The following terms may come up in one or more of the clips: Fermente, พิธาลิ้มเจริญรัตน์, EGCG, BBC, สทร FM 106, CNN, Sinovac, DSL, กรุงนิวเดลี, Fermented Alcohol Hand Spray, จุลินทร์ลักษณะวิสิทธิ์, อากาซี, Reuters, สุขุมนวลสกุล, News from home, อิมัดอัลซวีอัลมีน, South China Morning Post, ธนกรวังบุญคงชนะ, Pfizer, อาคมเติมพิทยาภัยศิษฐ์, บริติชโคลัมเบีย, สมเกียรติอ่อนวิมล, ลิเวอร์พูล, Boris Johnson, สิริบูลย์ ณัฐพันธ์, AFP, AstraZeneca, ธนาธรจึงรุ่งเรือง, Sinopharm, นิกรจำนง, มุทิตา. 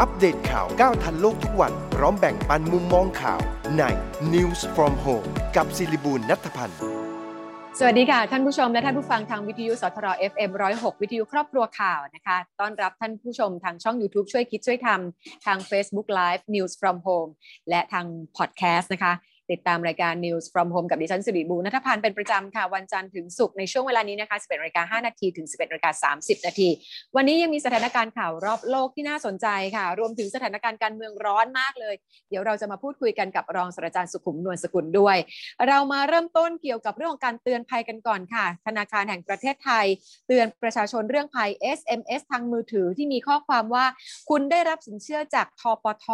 อัปเดตข่าวก้าวทันโลกทุกวันพร้อมแบ่งปันมุมมองข่าวใน News from home กับศิริบูลย์ ณัฐพันธ์สวัสดีค่ะท่านผู้ชมและท่านผู้ฟังทางวิทยุสทร FM 106วิทยุครอบครัวข่าวนะคะต้อนรับท่านผู้ชมทางช่อง YouTube ช่วยคิดช่วยทำทาง Facebook Live News from home และทางพอดแคสต์นะคะติดตามรายการ News from home กับดิฉันสิริบูรณ ณัฐพันธ์เป็นประจำค่ะวันจันทร์ถึงศุกร์ในช่วงเวลานี้นะคะ 11:05 นถึง 11:30 นวันนี้ยังมีสถานการณ์ข่าวรอบโลกที่น่าสนใจค่ะรวมถึงสถานการณ์การเมืองร้อนมากเลยเดี๋ยวเราจะมาพูดคุยกันกับรองศาสตราจารย์สุขุมนวลสกุลด้วยเรามาเริ่มต้นเกี่ยวกับเรื่องของการเตือนภัยกันก่อนค่ะธนาคารแห่งประเทศไทยเตือนประชาชนเรื่องภัย SMS ทางมือถือที่มีข้อความว่าคุณได้รับสินเชื่อจากธปท.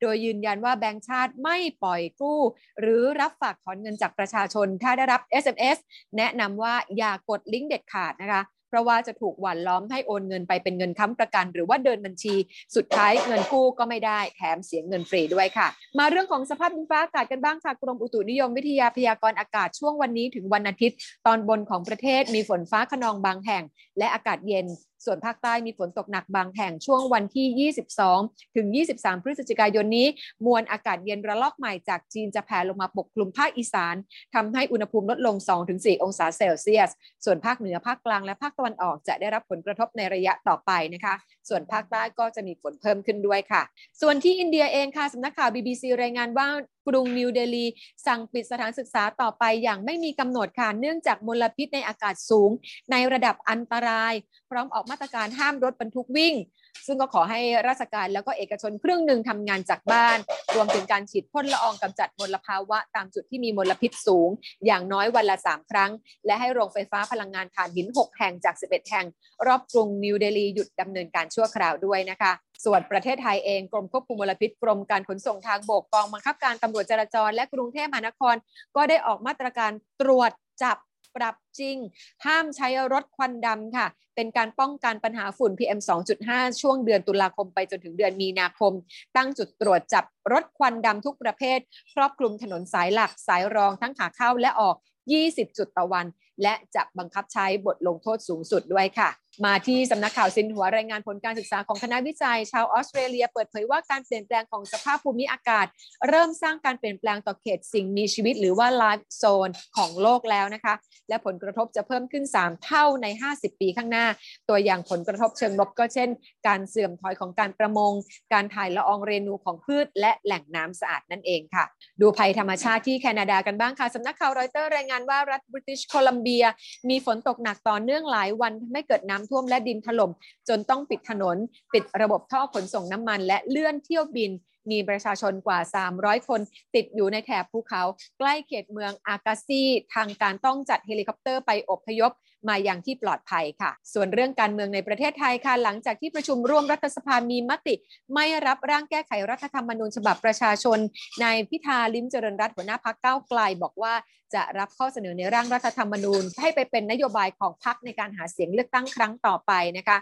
โดยยืนยันว่าแบงก์ชาติไม่ปล่อยกู้หรือรับฝากถอนเงินจากประชาชนถ้าได้รับ SMS แนะนำว่าอย่ากดลิงก์เด็ดขาดนะคะเพราะว่าจะถูกหว่านล้อมให้โอนเงินไปเป็นเงินค้ำประกันหรือว่าเดินบัญชีสุดท้ายเงินกู้ก็ไม่ได้แถมเสียเงินฟรีด้วยค่ะมาเรื่องของสภาพดินฟ้าอากาศกันบ้างค่ะกรมอุตุนิยมวิทยาพยากรณ์อากาศช่วงวันนี้ถึงวันอาทิตย์ตอนบนของประเทศมีฝนฟ้าคะนองบางแห่งและอากาศเย็นส่วนภาคใต้มีฝนตกหนักบางแห่งช่วงวันที่22ถึง23พฤศจิกายนนี้มวลอากาศเย็นระลอกใหม่จากจีนจะแผ่ลงมาปกคลุมภาคอีสานทำให้อุณหภูมิลดลง 2-4 องศาเซลเซียสส่วนภาคเหนือภาคกลางและภาคตะวันออกจะได้รับผลกระทบในระยะต่อไปนะคะส่วนภาคใต้ก็จะมีฝนเพิ่มขึ้นด้วยค่ะส่วนที่อินเดียเองค่ะสำนักข่าว BBC รายงานว่ากรุงนิวเดลีสั่งปิดสถานศึกษาต่อไปอย่างไม่มีกำหนดค่ะเนื่องจากมลพิษในอากาศสูงในระดับอันตรายพร้อมออกมาตรการห้ามรถบรรทุกวิ่งซึ่งก็ขอให้ราชการแล้วก็เอกชนครึ่งหนึ่งทำงานจากบ้านรวมถึงการฉีดพ่นละอองกำจัดมลภาวะตามจุดที่มีมลพิษสูงอย่างน้อยวันละ3ครั้งและให้โรงไฟฟ้าพลังงานถ่านหิน6แห่งจาก11แห่งรอบกรุงนิวเดลีหยุดดำเนินการชั่วคราวด้วยนะคะส่วนประเทศไทยเองกรมควบคุมมลพิษกรมการขนส่งทางบกกองบังคับการตำรวจจราจรและกรุงเทพมหานครก็ได้ออกมาตรการตรวจจับปรับจริงห้ามใช้รถควันดำค่ะเป็นการป้องกันปัญหาฝุ่น PM 2.5 ช่วงเดือนตุลาคมไปจนถึงเดือนมีนาคมตั้งจุดตรวจจับรถควันดำทุกประเภทครอบคลุมถนนสายหลักสายรองทั้งขาเข้าและออก20จุดต่อวันและจะบังคับใช้บทลงโทษสูงสุดด้วยค่ะมาที่สำนักข่าวซินหัวรายงานผลการศึกษาของคณะวิจัยชาวออสเตรเลียเปิดเผยว่าการเปลี่ยนแปลงของสภาพภูมิอากาศเริ่มสร้างการเปลี่ยนแปลงต่อเขตสิ่งมีชีวิตหรือว่าไลฟ์โซนของโลกแล้วนะคะและผลกระทบจะเพิ่มขึ้น3เท่าใน50ปีข้างหน้าตัวอย่างผลกระทบเชิงลบก็เช่นการเสื่อมถอยของการประมงการถ่ายละอองเรนูของพืชและแหล่งน้ำสะอาดนั่นเองค่ะดูภัยธรรมชาติที่แคนาดากันบ้างค่ะสำนักข่าวรอยเตอร์รายงานว่ารัฐบริติชโคลัมเบียมีฝนตกหนักต่อเนื่องหลายวันไม่เกิดน้ำท่วมและดินถล่มจนต้องปิดถนนปิดระบบท่อขนส่งน้ำมันและเลื่อนเที่ยวบินมีประชาชนกว่า300คนติดอยู่ในแถบภูเขาใกล้เขตเมืองอากาซีทางการต้องจัดเฮลิคอปเตอร์ไปอพยพมาอย่างที่ปลอดภัยค่ะส่วนเรื่องการเมืองในประเทศไทยค่ะหลังจากที่ประชุมร่วมรัฐสภามีมติไม่รับร่างแก้ไขรัฐธรรมนูญฉบับประชาชนนายพิธาลิ้มเจริญรัตน์หัวหน้าพรรคก้าวไกลบอกว่าจะรับข้อเสนอในร่างรัฐธรรมนูญให้ไปเป็นนโยบายของพรรคในการหาเสียงเลือกตั้งครั้งต่อไปนะคะ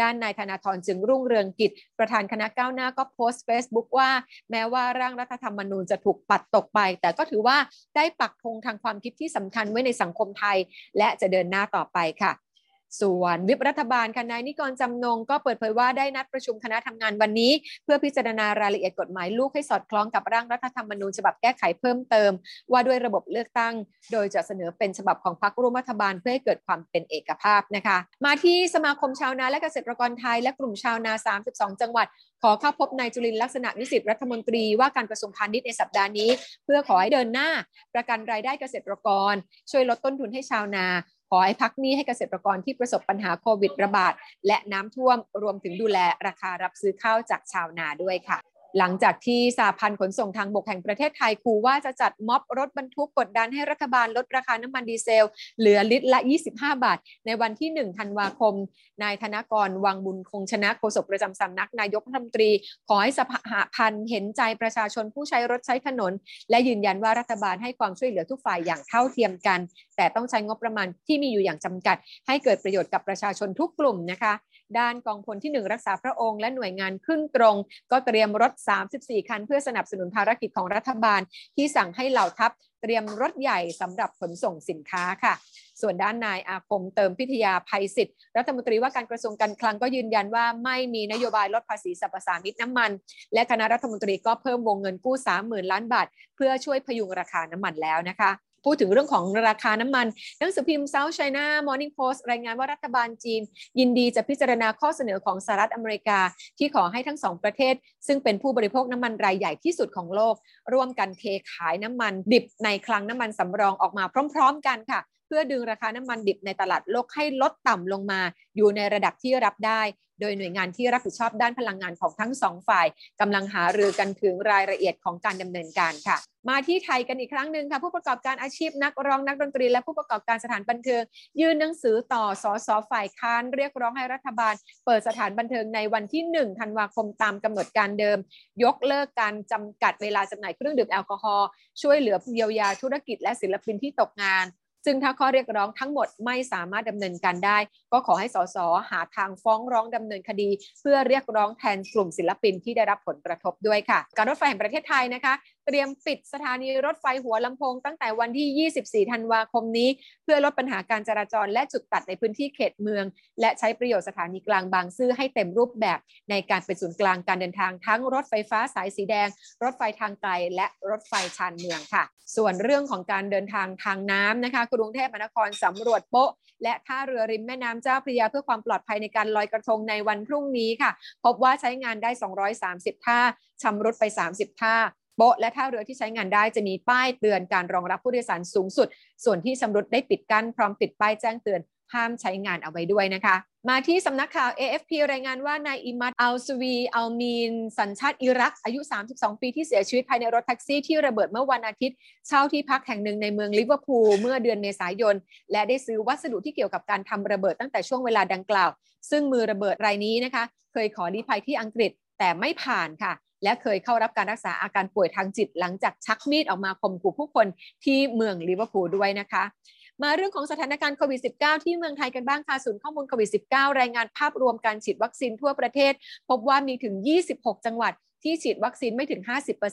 ด้านนายธนาธรจึงรุ่งเรืองกิจประธานคณะก้าวหน้าก็โพสต์ Facebook ว่าแม้ว่าร่างรัฐธรรมนูญจะถูกปัดตกไปแต่ก็ถือว่าได้ปักธงทางความคิดที่สำคัญไว้ในสังคมไทยและจะเดินหน้าต่อไปค่ะส่วนวิปรัฐบาลค่ะนายนิกรจำนงก็เปิดเผยว่าได้นัดประชุมคณะทำงานวันนี้เพื่อพิจารณารายละเอียดกฎหมายลูกให้สอดคล้องกับร่างรัฐธรรมนูญฉบับแก้ไขเพิ่มเติมว่าด้วยระบบเลือกตั้งโดยจะเสนอเป็นฉบับของพรรคร่วมรัฐบาลเพื่อให้เกิดความเป็นเอกภาพนะคะมาที่สมาคมชาวนาและเกษตรกรไทยและกลุ่มชาวนา32จังหวัดขอเข้าพบนายจุลินทร์ลักษณะวิสิทธิ์รัฐมนตรีว่าการกระทรวงพาณิชย์ในสัปดาห์นี้เพื่อขอให้เดินหน้าประกันรายได้เกษตรกรช่วยลดต้นทุนให้ชาวนาขอให้พักหนี้ให้เกษตรกรที่ประสบปัญหาโควิดระบาดและน้ำท่วมรวมถึงดูแลราคารับซื้อข้าวจากชาวนาด้วยค่ะหลังจากที่สหพันธ์ขนส่งทางบกแห่งประเทศไทยขู่ว่าจะจัดม็อบรถบรรทุกกดดันให้รัฐบาลลดราคาน้ำมันดีเซลเหลือลิตรละ25บาทในวันที่1ธันวาคมนายธนกรวังบุญคงชนะโฆษกประจำสำนักนายกรัฐมนตรีขอให้สหพันธ์เห็นใจประชาชนผู้ใช้รถใช้ถนนและยืนยันว่ารัฐบาลให้ความช่วยเหลือทุกฝ่ายอย่างเท่าเทียมกันแต่ต้องใช้งบประมาณที่มีอยู่อย่างจำกัดให้เกิดประโยชน์กับประชาชนทุกกลุ่มนะคะด้านกองพลที่1รักษาพระองค์และหน่วยงานขึ้นตรงก็เตรียมรถ34คันเพื่อสนับสนุนภารกิจของรัฐบาลที่สั่งให้เหล่าทัพ เตรียมรถใหญ่สำหรับขนส่งสินค้าค่ะส่วนด้านนายอาคมเติมพิทยาภัยศิษฐ์รัฐมนตรีว่าการกระทรวงการคลังก็ยืนยันว่าไม่มีนโยบายลดภาษีสรรพสามิตน้ำมันและคณะรัฐมนตรีก็เพิ่มวงเงินกู้ 30,000 ล้านบาทเพื่อช่วยพยุงราคาน้ำมันแล้วนะคะพูดถึงเรื่องของราคาน้ำมันหนังสือพิมพ์ South China Morning Post รายงานว่ารัฐบาลจีนยินดีจะพิจารณาข้อเสนอของสหรัฐอเมริกาที่ขอให้ทั้งสองประเทศซึ่งเป็นผู้บริโภคน้ำมันรายใหญ่ที่สุดของโลกร่วมกันเทขายน้ำมันดิบในคลังน้ำมันสำรองออกมาพร้อมๆกันค่ะเพื่อดึงราคาน้ำมันดิบในตลาดโลกให้ลดต่ำลงมาอยู่ในระดับที่รับได้โดยหน่วยงานที่รับผิดชอบด้านพลังงานของทั้งสองฝ่ายกำลังหารือกันถึงรายละเอียดของการดำเนินการค่ะมาที่ไทยกันอีกครั้งหนึ่งค่ะผู้ประกอบการอาชีพนักร้องนักดนตรีและผู้ประกอบการสถานบันเทิงยื่นหนังสือต่อสสฝ่ายค้านเรียกร้องให้รัฐบาลเปิดสถานบันเทิงในวันที่1ธันวาคมตามกำหนดการเดิมยกเลิกการจำกัดเวลาจำหน่ายเครื่องดื่มแอลกอฮอล์ช่วยเหลือผู้เยียวยาธุรกิจและศิลปินที่ตกงานซึ่งถ้าข้อเรียกร้องทั้งหมดไม่สามารถดำเนินการได้ก็ขอให้สสหาทางฟ้องร้องดำเนินคดีเพื่อเรียกร้องแทนกลุ่มศิลปินที่ได้รับผลกระทบด้วยค่ะการรถไฟแห่งประเทศไทยนะคะเตรียมปิดสถานีรถไฟหัวลำโพงตั้งแต่วันที่24ธันวาคมนี้เพื่อลดปัญหาการจราจรและจุดตัดในพื้นที่เขตเมืองและใช้ประโยชน์สถานีกลางบางซื่อให้เต็มรูปแบบในการเป็นศูนย์กลางการเดินทางทั้งรถไฟฟ้าสายสีแดงรถไฟทางไกลและรถไฟชานเมืองค่ะส่วนเรื่องของการเดินทางทางน้ำนะคะกรุงเทพมหานครสำรวจโป๊ะและท่าเรือริมแม่น้ำเจ้าพระยาเพื่อความปลอดภัยในการลอยกระทงในวันพรุ่งนี้ค่ะพบว่าใช้งานได้230ท่าชำรุดไป30ท่าโป๊ะและท่าเรือที่ใช้งานได้จะมีป้ายเตือนการรองรับผู้โดยสารสูงสุดส่วนที่ชำรุดได้ปิดกั้นพร้อมติดป้ายแจ้งเตือนห้ามใช้งานเอาไว้ด้วยนะคะมาที่สำนักข่าว AFP รายงานว่านายอิมัดอัลซวีอัลมีนสัญชาติอิรักอายุ32ปีที่เสียชีวิตภายในรถแท็กซี่ที่ระเบิดเมื่อวันอาทิตย์เช่าที่พักแห่งหนึ่งในเมืองลิเวอร์พูลเมื่อเดือนเมษายนและได้ซื้อวัสดุที่เกี่ยวกับการทำระเบิดตั้งแต่ช่วงเวลาดังกล่าวซึ่งมือระเบิดรายนี้นะคะเคยขอลี้ภัยที่อังกฤษแต่ไม่ผ่านค่ะและเคยเข้ารับการรักษาอาการป่วยทางจิตหลังจากชักมีดออกมาข่มขู่ผู้คนที่เมืองลิเวอร์พูลด้วยนะคะมาเรื่องของสถานการณ์โควิด -19 ที่เมืองไทยกันบ้างค่ะศูนย์ข้อมูลโควิด -19 รายงานภาพรวมการฉีดวัคซีนทั่วประเทศพบว่ามีถึง26จังหวัดที่ฉีดวัคซีนไม่ถึง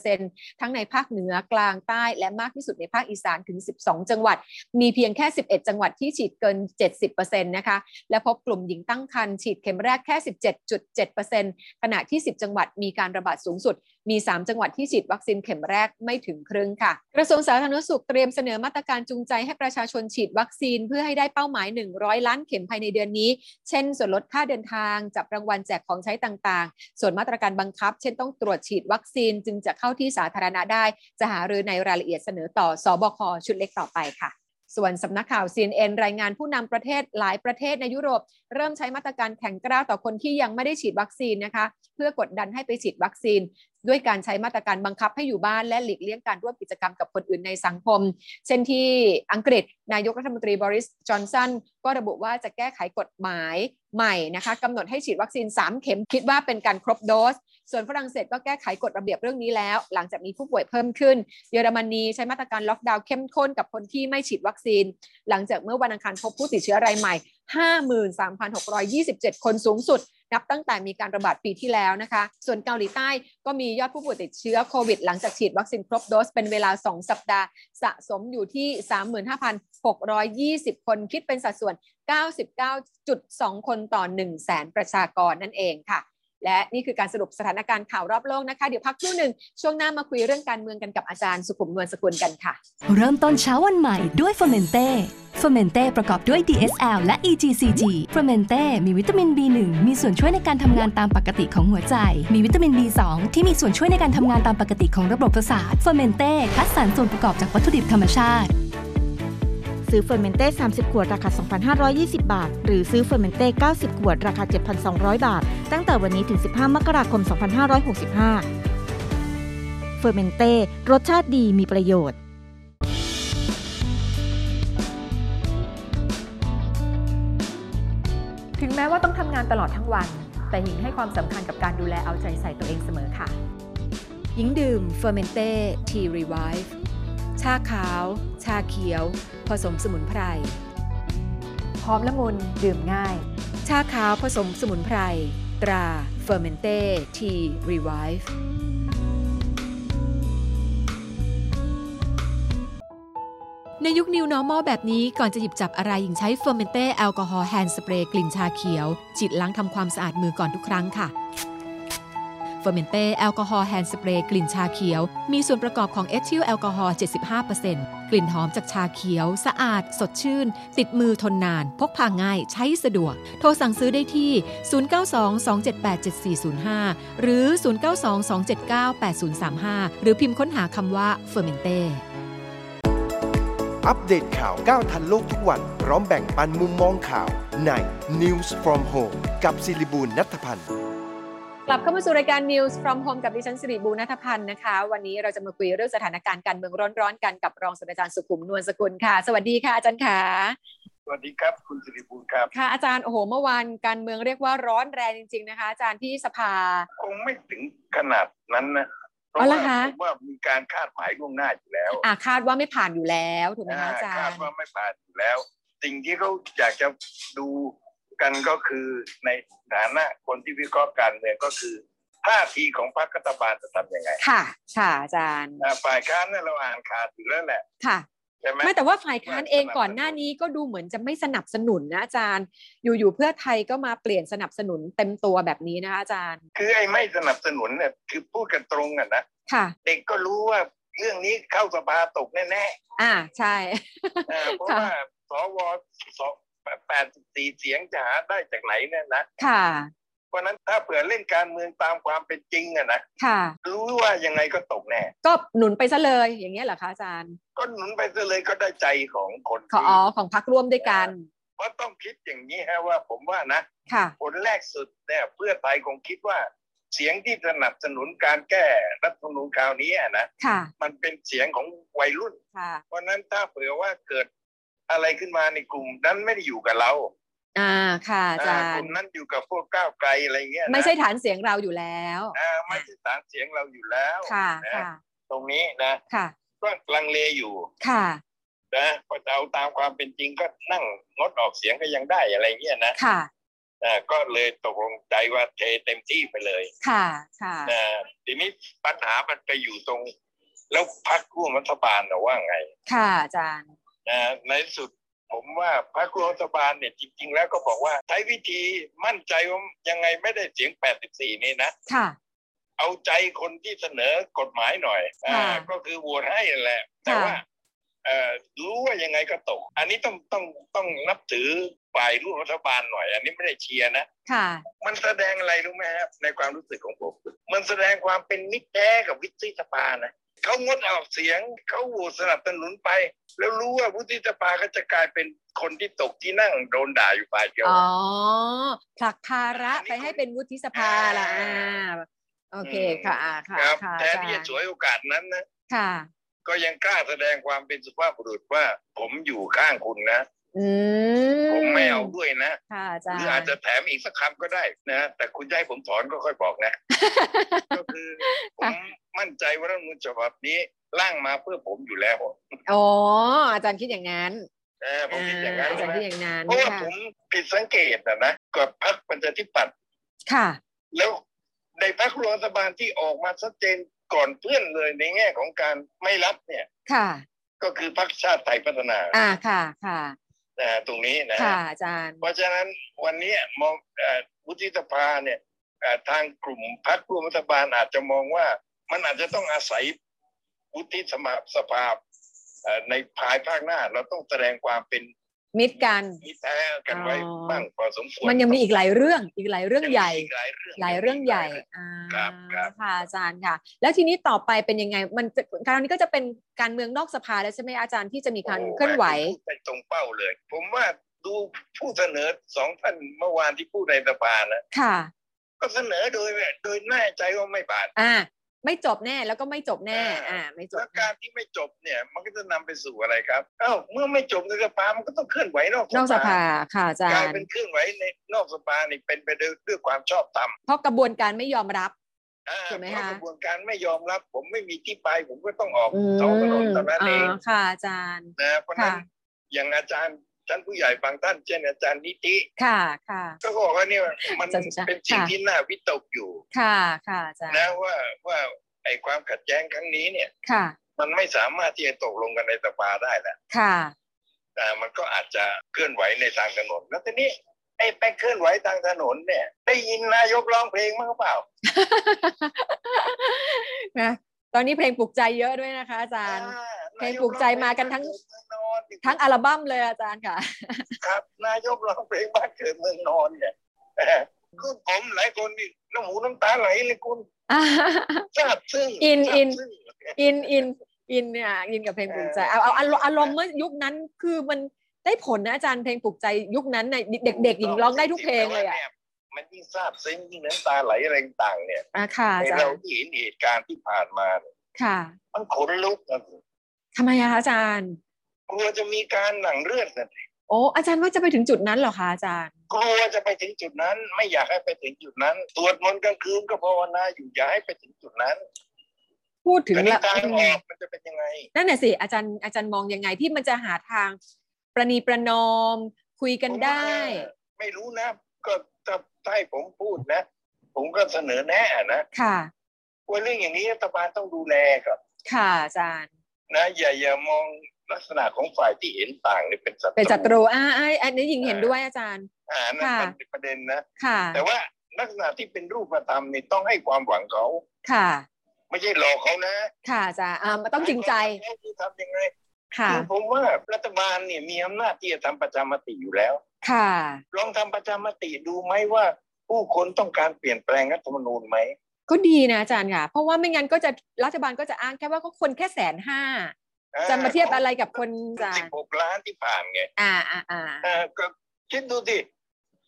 50% ทั้งในภาคเหนือกลางใต้และมากที่สุดในภาคอีสานถึง12จังหวัดมีเพียงแค่11จังหวัดที่ฉีดเกิน 70% นะคะและพบกลุ่มหญิงตั้งครรภ์ฉีดเข็มแรกแค่ 17.7% ขณะที่10จังหวัดมีการระบาดสูงสุดมี3จังหวัดที่ฉีดวัคซีนเข็มแรกไม่ถึงครึ่งค่ะกระทรวงสาธารณสุขเตรียมเสนอมาตรการจูงใจให้ประชาชนฉีดวัคซีนเพื่อให้ได้เป้าหมาย100ล้านเข็มภายในเดือนนี้เช่นส่วนลดค่าเดินทางจับรางวัลแจกของใช้ต่างๆส่วนมาตรการบังคับเช่นต้องตรวจฉีดวัคซีนจึงจะเข้าที่สาธารณะได้จะหารือในรายละเอียดเสนอต่อสบค.ชุดเล็กต่อไปค่ะส่วนสำนักข่าว CNN รายงานผู้นำประเทศหลายประเทศในยุโรปเริ่มใช้มาตรการแข็งกร้าวต่อคนที่ยังไม่ได้ฉีดวัคซีนนะคะเพื่อกดดันให้ไปฉีดวัคซีนด้วยการใช้มาตรการบังคับให้อยู่บ้านและหลีกเลี่ยงการร่วมกิจกรรมกับคนอื่นในสังคมเช่นที่อังกฤษนายกรัฐมนตรี Boris Johnson ก็ระบุว่าจะแก้ไขกฎหมายใหม่นะคะกำหนดให้ฉีดวัคซีน3เข็มคิดว่าเป็นการครบโดสส่วนฝรั่งเศสก็แก้ไขกฎระเบียบเรื่องนี้แล้วหลังจากมีผู้ป่วยเพิ่มขึ้นเยอรมนีใช้มาตรการล็อกดาวน์เข้มข้นกับคนที่ไม่ฉีดวัคซีนหลังจากเมื่อวันอังคารพบผู้ติดเชื้อรายใหม่ 53,627 คนสูงสุดนับตั้งแต่มีการระบาดปีที่แล้วนะคะส่วนเกาหลีใต้ก็มียอดผู้ป่วยติดเชื้อโควิดหลังจากฉีดวัคซีนครบโดสเป็นเวลา2สัปดาห์สะสมอยู่ที่ 35,620 คนคิดเป็นสัดส่วน 99.2 คนต่อ 100,000 ประชากรนั่นเองค่ะและนี่คือการสรุปสถานการณ์ข่าวรอบโลกนะคะเดี๋ยวพักครู่หนึ่งช่วงหน้ามาคุยเรื่องการเมืองกันกับอาจารย์สุขุมนวลสกุลกันค่ะเริ่มต้นเช้าวันใหม่ด้วยFermente ประกอบด้วย DSL และ EGCG Fermente มีวิตามิน B1 มีส่วนช่วยในการทำงานตามปกติของหัวใจมีวิตามิน B2 ที่มีส่วนช่วยในการทำงานตามปกติของระบบประสาท Fermente คัดสรรส่วนประกอบจากวัตถุดิบธรรมชาติซื้อ Fermente 30ขวดราคา 2,520 บาทหรือซื้อ Fermente 90ขวดราคา 7,200 บาทตั้งแต่วันนี้ถึง15มกราคม2565 Fermente รสชาติดีมีประโยชน์ถึงแม้ว่าต้องทำงานตลอดทั้งวันแต่หญิงให้ความสำคัญกับการดูแลเอาใจใส่ตัวเองเสมอค่ะหญิงดื่ม Fermented Tea Revive ชาขาวชาเขียวผสมสมุนไพรหอมละมุนดื่มง่ายชาขาวผสมสมุนไพรตรา Fermented Tea Revive ในยุค New Normal แบบนี้ก่อนจะหยิบจับอะไรยิ่งใช้ Fermented Alcohol Hand Spray กลิ่นชาเขียวฉีดล้างทำความสะอาดมือก่อนทุกครั้งค่ะ Fermented Alcohol Hand Spray กลิ่นชาเขียวมีส่วนประกอบของเอทิลแอลกอฮอล์ 75% กลิ่นหอมจากชาเขียวสะอาดสดชื่นติดมือทนนานพกพาง่ายใช้สะดวกโทรสั่งซื้อได้ที่0922787405หรือ0922798035หรือพิมพ์ค้นหาคำว่า Fermentedอัปเดตข่าวก้าวทันโลกทุกวันพร้อมแบ่งปันมุมมองข่าวใน News from home กับศิริบูลณัฐพันธ์กลับเข้ามาสู่รายการ News from home กับดิฉันศิริบูลณัฐพันธ์นะคะวันนี้เราจะมาคุยเรื่องสถานการณ์การเมืองร้อนๆกันกับรองศาสตราจารย์สุขุมนวลสกุลค่ะสวัสดีค่ะอาจารย์ค่ะสวัสดีครับคุณศิริบูลครับค่ะอาจารย์โอ้โหเมื่อวานการเมืองเรียกว่าร้อนแรงจริงๆนะคะอาจารย์ที่สภาคงไม่ถึงขนาดนั้นนะเพราะว่ามีการคาดหมายล่วงหน้าอยู่แล้วคาดว่าไม่ผ่านอยู่แล้วถูกไหมคะอาจารย์คาดว่าไม่ผ่านอยู่แล้วสิ่งที่เขาอยากจะดูกันก็คือในฐานะคนที่วิเคราะห์การเมืองก็คือท่าทีของพรรครัฐบาลจะทำยังไงค่ะค่ะอาจารย์ฝ่ายค้านเนี่ยเราอ่านข่าวอยู่แล้วแหละค่ะใช่ไหมไม่แต่ว่าฝ่ายค้านเองก่อนหน้านี้ก็ดูเหมือนจะไม่สนับสนุนนะอาจารย์อยู่ๆเพื่อไทยก็มาเปลี่ยนสนับสนุนเต็มตัวแบบนี้นะคะอาจารย์คือไอ้ไม่สนับสนุนเนี่ยคือพูดกันตรงกันนะค่ะเด็กก็รู้ว่าเรื่องนี้เข้าสภาตกแน่ๆใช่เพราะว่าสว84เสียงจะหาได้จากไหนเนี่ยนะค่ะเพราะนั้นถ้าเผื่อเล่นการเมืองตามความเป็นจริงอะนะค่ะรู้ว่ายังไงก็ตกแน่ก็หนุนไปซะเลยอย่างเงี้ยเหรอคะอาจารย์ก็หนุนไปซะเลยก็ได้ใจของคนของพรรคร่วมด้วยกันเพราะต้องคิดอย่างนี้ฮะว่าผมว่านะค่ะผลแรกสุดเนี่ยเพื่อไทยคงคิดว่าเสียงที่สนับสนุนการแก้รัฐธรรมนูญคราวนี้นะค่ะมันเป็นเสียงของวัยรุ่นค่ะเพราะนั้นถ้าเผื่อว่าเกิดอะไรขึ้นมาในกลุ่มนั้นไม่ได้อยู่กับเราค่ะอาจารย์กลุ่มนั้นอยู่กับพวกก้าวไกลอะไรเงี้ยไม่ใช่ฐานเสียงเราอยู่แล้วไม่ใช่ฐานเสียงเราอยู่แล้วค่ะตรงนี้นะค่ะก็ลังเลอยู่ค่ะนะก็จะเอาตามความเป็นจริงก็นั่งงดออกเสียงก็ยังได้อะไรเงี้ยนะค่ะก็เลยตกลงใจว่าเทเต็มที่ไปเลยค่ะค่ะทีนี้ปัญหามันไปอยู่ตรงแล้วพรรคร่วมรัฐบาลน่ะว่าไงค่ะอาจารย์ในสุดผมว่าพรรครัฐบาลเนี่ยจริงๆแล้วก็บอกว่าใช้วิธีมั่นใจว่ายังไงไม่ได้เสียง84นี่นะค่ะเอาใจคนที่เสนอกฎหมายหน่อยก็คือโหวตให้แหละแต่ว่ารู้ว่ายังไงก็ตกอันนี้ต้องนับถือฝ่ายรัฐบาลหน่อยอันนี้ไม่ได้เชียร์นะค่ะมันแสดงอะไรรู้ไหมครับในความรู้สึกของผมมันแสดงความเป็นมิตรแท้กับวุฒิสภานะเขางดออกเสียงเขาโหวตสนับสนุนไปแล้วรู้ว่าวุฒิสภาก็จะกลายเป็นคนที่ตกที่นั่งโดนด่าอยู่ฝ่ายเดียวผลักภาระไปให้เป็นวุฒิสภาล่ะโอเคค่ะค่ะแทนที่จะฉวยโอกาสนั้นนะค่ะก็ยังกล้าแสดงความเป็นสุภาพบุรุษว่าผมอยู่ข้างคุณนะผมไม่เอาด้วยนะหรืออาจจะแถมอีกสักคำก็ได้นะแต่คุณให้ผมถอนก็ค่อยบอกนะก็คือผมมั่นใจว่ารัฐธรรมนูญฉบับนี้ร่างมาเพื่อผมอยู่แล้วอาจารย์คิดอย่างนั้นผมคิดอย่างนั้นอาจารย์คิดอย่างนั้นเพราะว่าผมผิดสังเกตนะกับพรรคประชาธิปัตย์ค่ะแล้วในพรรครัฐบาลที่ออกมาชัดเจนก่อนเพื่อนเลยในแง่ของการไม่รับเนี่ยค่ะก็คือพรรคชาติไทยพัฒนาค่ะค่ะตรงนี้นะค่ะอาจารย์เพราะฉะนั้นวันนี้มองวุฒิสภาเนี่ยทางกลุ่มพรรครัฐบาลอาจจะมองว่ามันอาจจะต้องอาศัยวุฒิสภาในภายภาคหน้าเราต้องแสดงความเป็นมิตรกันไว้บ้างพอสมควรมันยังมีอีกหลายเรื่องใหญ่หลายเรื่องใหญ่ค่ะอาจารย์ค่ะแล้วทีนี้ต่อไปเป็นยังไงมันคราวนี้ก็จะเป็นการเมืองนอกสภาแล้วใช่ไหมอาจารย์ที่จะมีการเคลื่อนไหวไปตรงเป้าเลยผมว่าดูผู้เสนอสองท่านเมื่อวานที่พูดในสภานะค่ะก็เสนอโดยแน่ใจว่าไม่บาดไม่จบแน่แล้วก็ไม่จบแน่ไม่จบแล้วการที่ไม่จบเนี่ยมันก็จะนำไปสู่อะไรครับเมื่อไม่จบในสภามันก็ต้องเคลื่อนไหวนอกสภาค่ะอาจารย์การเป็นเคลื่อนไหวในนอกสภานี่เป็นไปด้วยความชอบธรรมเพราะกระบวนการไม่ยอมรับใช่ไหมคะกระบวนการไม่ยอมรับผมไม่มีที่ไปผมก็ต้องออกท้องถนนตามนั้นเองค่ะอาจารย์นะเพราะนั้นอย่างอาจารย์ท่านผู้ใหญ่บางท่านเช่นอาจารย์นิติค่ะค่ะก็บอกว่านี่มันเป็นสิ่งที่น่าวิตกอยู่ค่ะค่ะอาจารย์นะว่าไอ้ความขัดแย้งครั้งนี้เนี่ยค่ะ มันไม่สามารถที่จะตกลงกันในสภาได้แหละค่ะแต่มันก็อาจจะเคลื่อนไหวในทางถนนแล้วทีนี้ไอ้ไปเคลื่อนไหวทางถนนเนี่ยได้ยินนายกร้องเพลงมั้งหรือเปล่านะตอนนี้เพลงปลุกใจเยอะด้วยนะคะอาจารย์เพลงปลุกใจมากันทั้งอัลบั้มเลยอาจารย์ค่ะครับนายกร้องเพลงบ้านเกิดเมืองนอนเนี่ยคือผมหลายคนนี่น้ำหูน้ำตาไหลเลยคุณซาบซึ้งอินเนี่ยอินกับเพลงปลุกใจเอาอารมณ์เมื่อยุคนั้นคือมันได้ผลนะอาจารย์เพลงปลุกใจยุคนั้นในเด็กๆหญิงร้องได้ทุกเพลงเลยอ่ะมันยิ่งซาบซึ้งยิ่งน้ำตาไหลอะไรต่างเนี่ยในเราที่เห็นเหตุการณ์ที่ผ่านมาค่ะมันขนลุกนะทำไมอะคะอาจารย์กลัวจะมีการหลั่งเลือดนั่นโอ้อาจารย์ว่าจะไปถึงจุดนั้นเหรอคะอาจารย์กลัวจะไปถึงจุดนั้นไม่อยากให้ไปถึงจุดนั้นสวดมนต์กลางคืนก็ภาวนาอยู่อย่าให้ไปถึงจุดนั้นพูดถึงละมันจะเป็นยังไงนั่นแหละสิอาจารย์มองยังไงที่มันจะหาทางประนีประนอมคุยกันได้ไม่รู้นะก็จะให้ผมพูดนะผมก็เสนอแน่นะค่ะว่าเรื่องอย่างนี้รัฐบาลต้องดูแลครับค่ะอาจารย์นะอย่ามองลักษณะของฝ่ายที่เห็นต่างนี่เป็นศัตรูอันนี้ยิ่งเห็นด้วยอาจารย์ค่ะเป็นประเด็นนะค่ะแต่ว่าลักษณะที่เป็นรูปธรรมนี่ต้องให้ความหวังเขาค่ะไม่ใช่หลอกเขานะค่ะอาจารย์มันต้องจริงใจที่ทำยังไงค่ะผมว่ารัฐบาลเนี่ยมีอำนาจที่จะทำประชามติอยู่แล้วค่ะลองทำประชามติดูไหมว่าผู้คนต้องการเปลี่ยนแปลงรัฐธรรมนูญไหมก็ดีนะอาจารย์ค่ะเพราะว่าไม่งั้นก็จะรัฐบาลก็จะอ้างแค่ว่าก็คนแค่150,000จะมาเทียบอะไรกับคน16ล้านที่ผ่านไงก็คิดดูดิ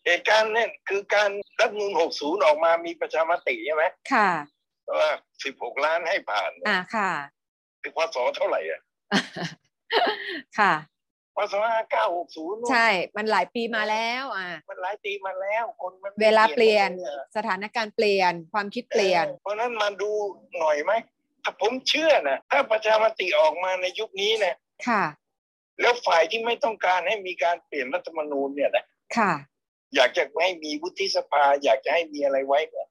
เหตุการณ์เนี่ยคือการรัฐธรรมนูญ60ออกมามีประชามติใช่ไหมค่ะว่า16ล้านให้ผ่านค่ะคือพ.ศ.เท่าไหร่อ่ะค่ะพ.ศ. 5960ใช่มันหลายปีมาแล้วมันหลายปีมาแล้วคนมันเวลาเปลี่ยนสถานการณ์เปลี่ยนความคิดเปลี่ยนเพราะนั้นมาดูหน่อยไหมผมเชื่อนะถ้าประชามติออกมาในยุคนี้นะค่ะแล้วฝ่ายที่ไม่ต้องการให้มีการเปลี่ยนรัฐธรรมนูญเนี่ยนะค่ะอยากจะให้มีวุฒิสภาอยากจะให้มีอะไรไว้เนี่ย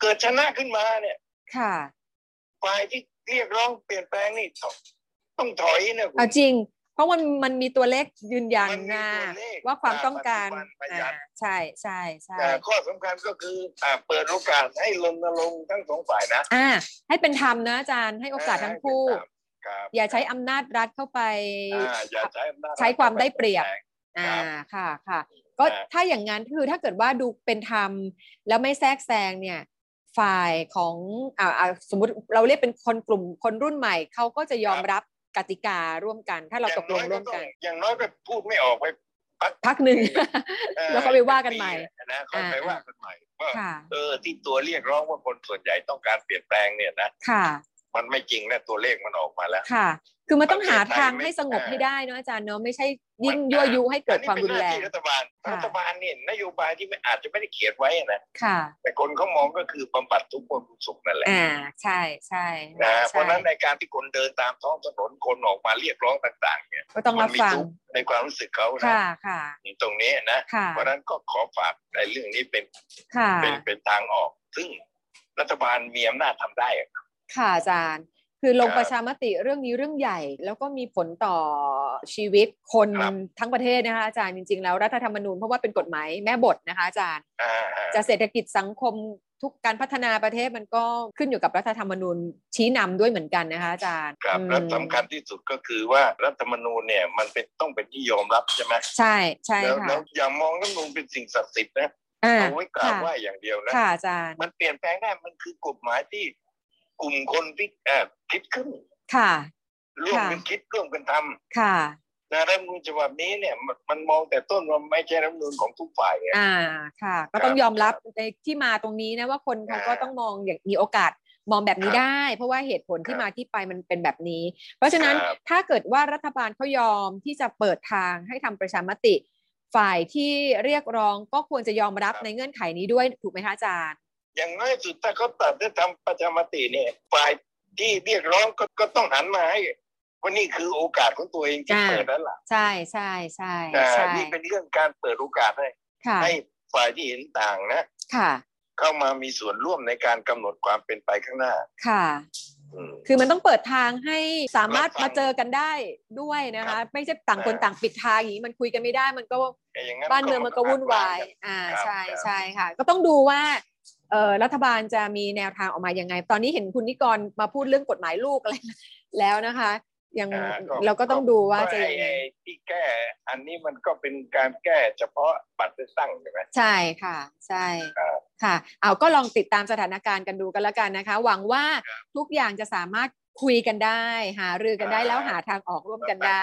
เกิดชนะขึ้นมาเนี่ยค่ะฝ่ายที่เรียกร้องเปลี่ยนแปลงนี่ต้องถอยนะคุณจริงเพราะมันมีตัวเลขยืนยันนะว่าความต้องการใช่ใช่ใช่ข้อสำคัญก็คือเปิดโอกาสให้รณรงค์ทั้งสองฝ่ายนะให้เป็นธรรมนะอาจารย์ให้โอกาสทั้งคู่อย่าใช้อำนาจรัฐเข้าไปใช้ความได้เปรียบค่ะค่ะก็ถ้าอย่างนั้นคือถ้าเกิดว่าดูเป็นธรรมแล้วไม่แทรกแซงเนี่ยฝ่ายของสมมติเราเรียกเป็นคนกลุ่มคนรุ่นใหม่เขาก็จะยอมรับกติการ่วมกันถ้าเราตกลงร่วมกันอย่างน้อยก็พูดไม่ออกไปพักหนึ่งแล้วก็ไปว่ากันใหม่นะค่อยไปว่ากันใหม่ว่าที่ตัวเรียกร้องว่าคนส่วนใหญ่ต้องการเปลี่ยนแปลงเนี่ยนะค่ะมันไม่จริงนะตัวเลขมันออกมาแล้วค่ะคือมันต้องหาทางให้สงบให้ได้เนาะอาจารย์เนาะไม่ใช่ยิ่งยั่วยุให้เกิดความรุนแรงรัฐบาลเนี่ยนโยบายที่อาจจะไม่ได้เขียนไว้นะค่ะแต่คนเขามองก็คือบำบัดทุกคนสุขนั่นแหละใช่ใช่นะเพราะนั้นในการที่คนเดินตามท้องถนนคนออกมาเรียกร้องต่างๆเนี่ยก็ต้องรับฟังในความรู้สึกเขาค่ะค่ะตรงนี้นะเพราะนั้นก็ขอฝากในเรื่องนี้เป็นทางออกซึ่งรัฐบาลมีอำนาจทำได้ค่ะอาจารย์คือลงประชามติเรื่องนี้เรื่องใหญ่แล้วก็มีผลต่อชีวิตคนทั้งประเทศนะคะอาจารย์จริงๆแล้วรัฐธรรมนูญเพราะว่าเป็นกฎหมายแม่บทนะคะอาจารย์จะเศรษฐกิจสังคมทุกการพัฒนาประเทศมันก็ขึ้นอยู่กับรัฐธรรมนูญชี้นำด้วยเหมือนกันนะคะอาจารย์ครับและสำคัญที่สุดก็คือว่ารัฐธรรมนูญเนี่ยมันเป็นต้องเป็นที่ยอมรับใช่ไหมใช่ใช่ค่ะแล้วอย่ามองรัฐธรรมนูญเป็นสิ่งศักดิ์สิทธิ์นะเอาไว้กล่าวว่าอย่างเดียวนะค่ะอาจารย์มันเปลี่ยนแปลงได้มันคือกฎหมายที่กลุ่มคนที่คิดขึ้นค่ะร่วมกันคิดร่วมกันทำค่ะรัฐธรรมนูญฉบับนี้เนี่ยมันมองแต่ต้นว่าไม่ใช่รัฐธรรมนูญของทุกฝ่ายค่ะก็ต้องยอมรับในที่มาตรงนี้นะว่าคนเขาก็ต้องมองอย่างมีโอกาสมองแบบนี้ได้เพราะว่าเหตุผลที่มาที่ไปมันเป็นแบบนี้เพราะฉะนั้นถ้าเกิดว่ารัฐบาลเขายอมที่จะเปิดทางให้ทำประชามติฝ่ายที่เรียกร้องก็ควรจะยอมรับในเงื่อนไขนี้ด้วยถูกไหมคะอาจารย์อย่างน้อยสุดถ้าเขาตัดได้ทำประชามติเนี่ยฝ่ายที่เรียกร้องก็ต้องหันมาให้ว่านี่คือโอกาสของตัวเองที่เปิดแล้วล่ะใช่ใช่ใช่นี่เป็นเรื่องการเปิดโอกาสให้ฝ่ายที่เห็นต่างนะเข้ามามีส่วนร่วมในการกำหนดความเป็นไปข้างหน้า คือมันต้องเปิดทางให้สามารถมาเจอกันได้ด้วยนะคะไม่ใช่ต่างคนต่างปิดทางอย่างนี้มันคุยกันไม่ได้มันก็บ้านเมืองมันก็วุ่นวายใช่ใช่ค่ะก็ต้องดูว่ารัฐบาลจะมีแนวทางออกมายังไงตอนนี้เห็นคุณนิกรมาพูดเรื่องกฎหมายลูกอะไรแล้วนะคะยังเราก็ต้องดูว่าจะยังไงที่แก้อันนี้มันก็เป็นการแก้เฉพาะบัตรเลือกตั้งใช่ไหมใช่ค่ะใช่ค่ะเอาก็ลองติดตามสถานการณ์กันดูกันละกันนะคะหวังว่าทุกอย่างจะสามารถคุยกันได้หารือกันได้แล้วหาทางออกร่วมกันได้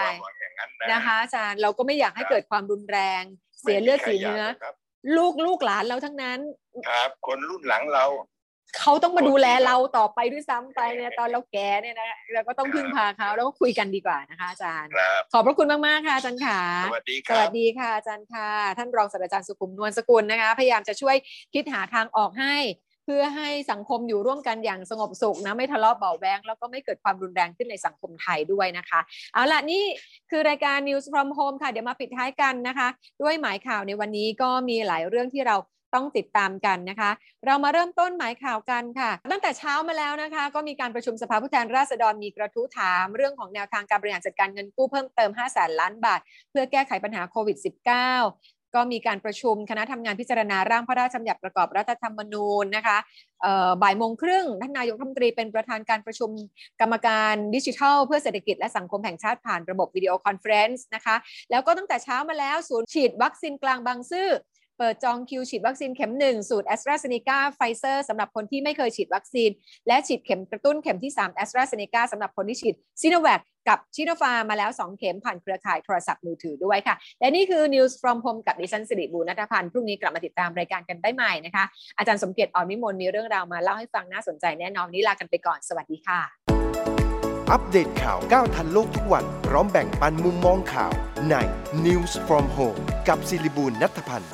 นะคะอาจารย์เราก็ไม่อยากให้เกิดความรุนแรงเสียเลือดเสียเนื้อลูกหลานเราทั้งนั้นครับคนรุ่นหลังเราเขาต้องมาดูแลเราต่อไปด้วยซ้ำไปเนี่ยตอนเราแก่เนี่ยนะเราก็ต้องพึ่งพาเขาแล้วก็คุยกันดีกว่านะคะอาจารย์ขอบพระคุณมากๆค่ะอาจารย์ค่ะสวัสดีค่ะสวัสดีค่ะอาจารย์ค่ะท่านรองศาสตราจารย์สุขุมนวลสกุลนะคะพยายามจะช่วยคิดหาทางออกให้เพื่อให้สังคมอยู่ร่วมกันอย่างสงบสุขนะไม่ทะเลาะเบาะแว้งแล้วก็ไม่เกิดความรุนแรงขึ้นในสังคมไทยด้วยนะคะเอาล่ะนี่คือรายการ News from Home ค่ะเดี๋ยวมาปิดท้ายกันนะคะด้วยหมายข่าวในวันนี้ก็มีหลายเรื่องที่เราต้องติดตามกันนะคะเรามาเริ่มต้นหมายข่าวกันค่ะตั้งแต่เช้ามาแล้วนะคะก็มีการประชุมสภาผู้แทนราษฎรมีกระทู้ถามเรื่องของแนวทางการบริหารจัดการเงินกู้เพิ่มเติม 500,000 ล้านบาทเพื่อแก้ไขปัญหาโควิด -19 ก็มีการประชุมคณะทำงานพิจารณาร่างพระราชบัญญัติประกอบรัฐธรรมนูญนะคะบ่ายโมงครึ่งท่านนายกรัฐมนตรีเป็นประธานการประชุมกรรมการดิจิทัลเพื่อเศรษฐกิจและสังคมแห่งชาติผ่านระบบวิดีโอคอนเฟรนซ์นะคะแล้วก็ตั้งแต่เช้ามาแล้วศูนย์ฉีดวัคซีนกลางบางซื่อเปิดจองคิวฉีดวัคซีนเข็ม1สูตร AstraZeneca Pfizer สำหรับคนที่ไม่เคยฉีดวัคซีนและฉีดเข็มกระตุ้นเข็มที่3 AstraZeneca สำหรับคนที่ฉีด Sinovac กับ Sinopharm มาแล้ว2เข็มผ่านเครือข่ายโทรศัพท์มือถือด้วยค่ะและนี่คือ News from Home กับดิฉันสิริบูรณัฐพันธ์พรุ่งนี้กลับมาติดตามรายการกันได้ใหม่นะคะอาจารย์สมเกียรติอ่อนวิมลมีเรื่องราวมาเล่าให้ฟังน่าสนใจแน่นอนนี้ลากันไปก่อนสวัสดีค่ะอัปเดตข่าวก้าวทันโลกทุกวันพร้อมแบ่งปันมุมมองข่าวใน News from Home กับสิริบูรณัฐพันธ์